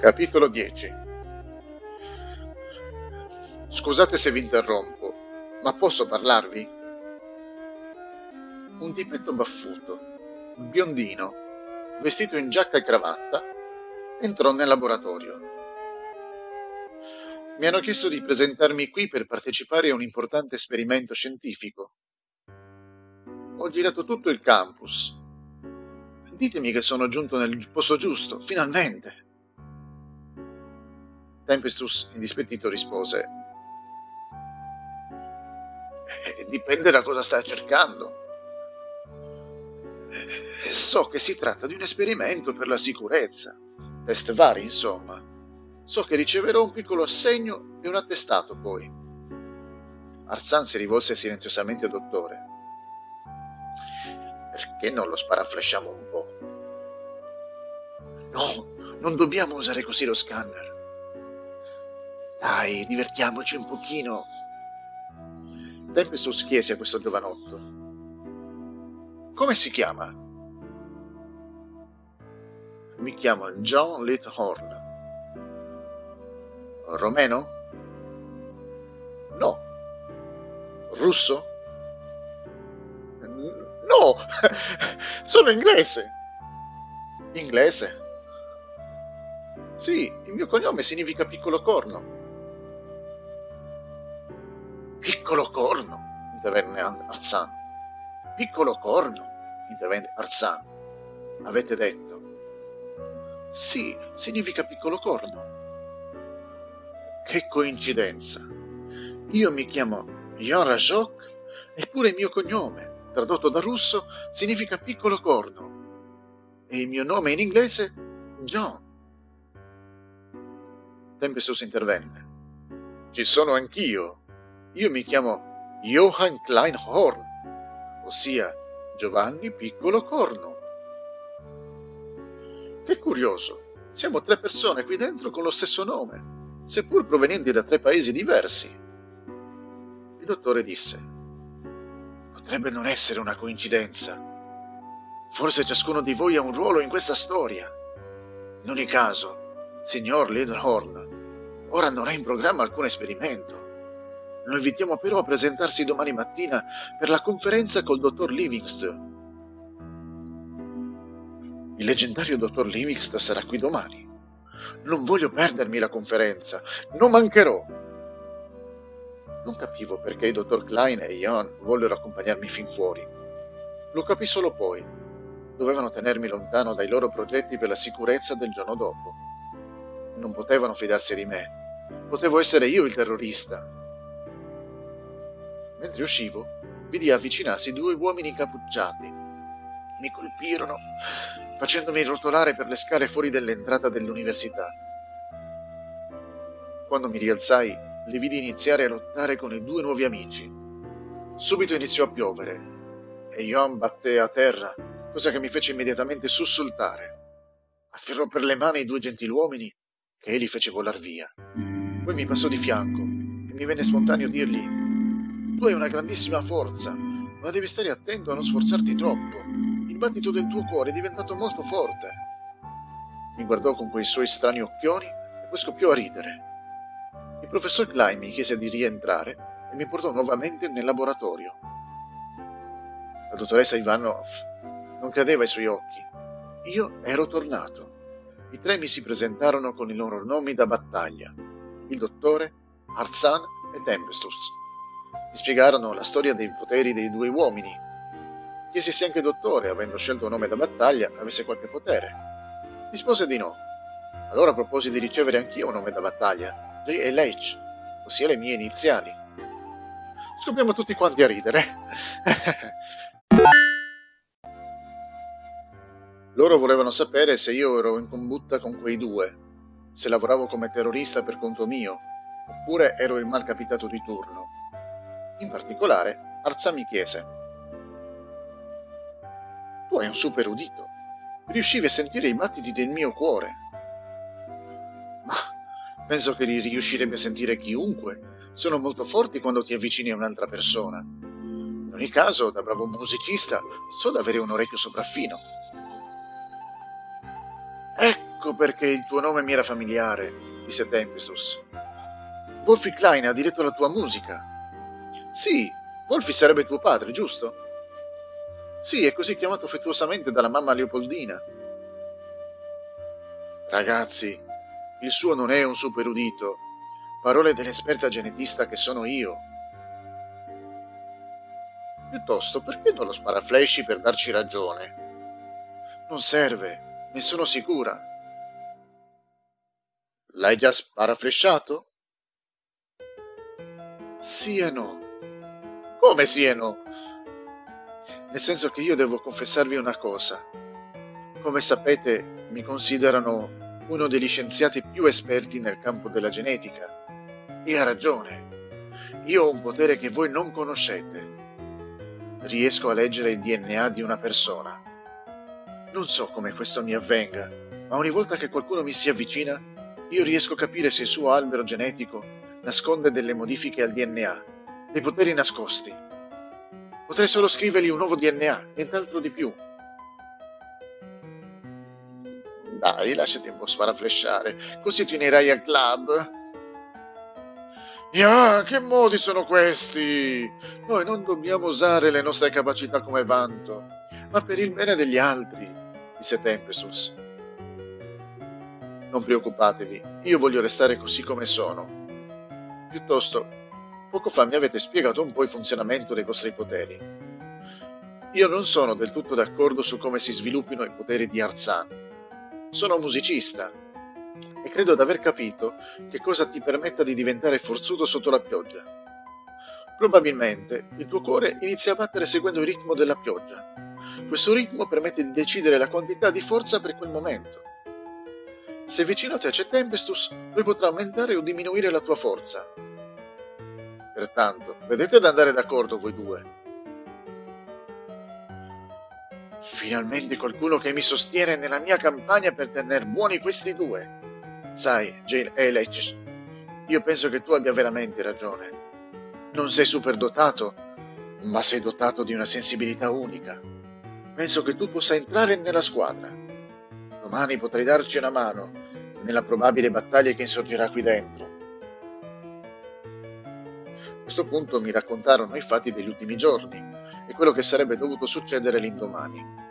Capitolo 10. Scusate se vi interrompo, ma posso parlarvi? Un tipetto baffuto, biondino, vestito in giacca e cravatta, entrò nel laboratorio. Mi hanno chiesto di presentarmi qui per partecipare a un importante esperimento scientifico. Ho girato tutto il campus. Ditemi che sono giunto nel posto giusto, finalmente. Tempestus, indispettito, rispose: dipende da cosa sta cercando. So che si tratta di un esperimento per la sicurezza, test vari, insomma. So che riceverò un piccolo assegno e un attestato, poi. Arzan si rivolse silenziosamente al dottore. Perché non lo sparaflesciamo un po'? No, non dobbiamo usare così lo scanner. Dai, divertiamoci un pochino. Tempestus chiese a questo giovanotto: come si chiama? Mi chiamo John Little Horn. Romeno? No. Russo? No, sono inglese. Inglese? Sì, il mio cognome significa piccolo corno. Piccolo corno, intervenne Arzan. Piccolo corno, intervenne Arzan. Avete detto? Sì, significa piccolo corno. Che coincidenza! Io mi chiamo Iorashvili, eppure il mio cognome, tradotto dal russo, significa piccolo corno, e il mio nome in inglese John. Tempestus intervenne. Ci sono anch'io. Io mi chiamo Johann Kleinhorn, ossia Giovanni Piccolo Corno. Che curioso, siamo tre persone qui dentro con lo stesso nome, seppur provenienti da tre paesi diversi. Il dottore disse: potrebbe non essere una coincidenza. Forse ciascuno di voi ha un ruolo in questa storia. In ogni caso, signor Little Horn, ora non è in programma alcun esperimento. Lo invitiamo però a presentarsi domani mattina per la conferenza col dottor Livingston. Il leggendario dottor Livingston sarà qui domani. Non voglio perdermi la conferenza, non mancherò. Non capivo perché il dottor Klein e Ion vollero accompagnarmi fin fuori. Lo capì solo poi. Dovevano tenermi lontano dai loro progetti per la sicurezza del giorno dopo. Non potevano fidarsi di me. Potevo essere io il terrorista. Mentre uscivo, vidi avvicinarsi due uomini incappucciati. Mi colpirono, facendomi rotolare per le scale fuori dell'entrata dell'università. Quando mi rialzai, li vidi iniziare a lottare con i due nuovi amici. Subito iniziò a piovere, e Ion batté a terra, cosa che mi fece immediatamente sussultare. Afferrò per le mani i due gentiluomini, che egli fece volar via. Poi mi passò di fianco, e mi venne spontaneo dirgli: tu hai una grandissima forza, ma devi stare attento a non sforzarti troppo. Il battito del tuo cuore è diventato molto forte. Mi guardò con quei suoi strani occhioni e poi scoppiò a ridere. Il professor Klein mi chiese di rientrare e mi portò nuovamente nel laboratorio. La dottoressa Ivanov non credeva ai suoi occhi. Io ero tornato. I tre mi si presentarono con i loro nomi da battaglia: il dottore, Arzan e Tempestus. Mi spiegarono la storia dei poteri dei due uomini. Chiesi se anche il dottore, avendo scelto un nome da battaglia, avesse qualche potere. Rispose di no. Allora proposi di ricevere anch'io un nome da battaglia, Jane Eilich, ossia le mie iniziali. Scoppiamo tutti quanti a ridere. Loro volevano sapere se io ero in combutta con quei due, se lavoravo come terrorista per conto mio, oppure ero il malcapitato di turno. In particolare, Arzan mi chiese: tu hai un super udito, riuscivi a sentire i battiti del mio cuore. Ma penso che li riuscirebbe a sentire chiunque, sono molto forti quando ti avvicini a un'altra persona. In ogni caso, da bravo musicista, so di avere un orecchio sopraffino. Ecco! Ecco perché il tuo nome mi era familiare, disse Tempestus. Wolfie Klein ha diretto la tua musica. Sì, Wolfie sarebbe tuo padre, giusto? Sì, è così chiamato affettuosamente dalla mamma Leopoldina. Ragazzi, il suo non è un superudito. Parole dell'esperta genetista che sono io. Piuttosto, perché non lo sparaflesci per darci ragione? Non serve, ne sono sicura. L'hai già sparaflesciato? Sì e no. Come sì e no? Nel senso che io devo confessarvi una cosa. Come sapete, mi considerano uno degli scienziati più esperti nel campo della genetica. E ha ragione. Io ho un potere che voi non conoscete. Riesco a leggere il DNA di una persona. Non so come questo mi avvenga, ma ogni volta che qualcuno mi si avvicina, io riesco a capire se il suo albero genetico nasconde delle modifiche al DNA, dei poteri nascosti. Potrei solo scrivergli un nuovo DNA, nient'altro di più. Dai, lasciati un po' sparaflesciare, così ti unirai al club. Ah, che modi sono questi? Noi non dobbiamo usare le nostre capacità come vanto, ma per il bene degli altri, disse Tempestus. Non preoccupatevi, io voglio restare così come sono. Piuttosto, poco fa mi avete spiegato un po' il funzionamento dei vostri poteri. Io non sono del tutto d'accordo su come si sviluppino i poteri di Arzan. Sono musicista. E credo d'aver capito che cosa ti permetta di diventare forzuto sotto la pioggia. Probabilmente il tuo cuore inizia a battere seguendo il ritmo della pioggia. Questo ritmo permette di decidere la quantità di forza per quel momento. Se vicino a te c'è Tempestus, lui potrà aumentare o diminuire la tua forza. Pertanto, vedete ad andare d'accordo voi due. Finalmente qualcuno che mi sostiene nella mia campagna per tener buoni questi due. Sai, Jane Eilich, io penso che tu abbia veramente ragione. Non sei superdotato, ma sei dotato di una sensibilità unica. Penso che tu possa entrare nella squadra. Domani potrai darci una mano nella probabile battaglia che insorgerà qui dentro. A questo punto mi raccontarono i fatti degli ultimi giorni e quello che sarebbe dovuto succedere l'indomani.